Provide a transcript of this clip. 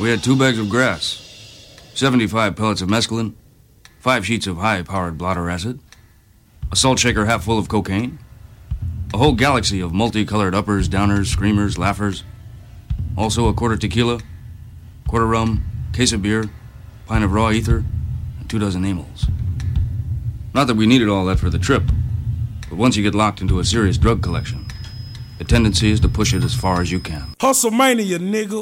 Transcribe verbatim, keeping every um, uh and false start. We had two bags of grass, seventy-five pellets of mescaline, five sheets of high-powered blotter acid, a salt shaker half full of cocaine, a whole galaxy of multicolored uppers, downers, screamers, laughers, also a quarter tequila, quarter rum, case of beer, pint of raw ether, and two dozen amyls. Not that we needed all that for the trip, but once you get locked into a serious drug collection, the tendency is to push it as far as you can. Hustlemania, nigga.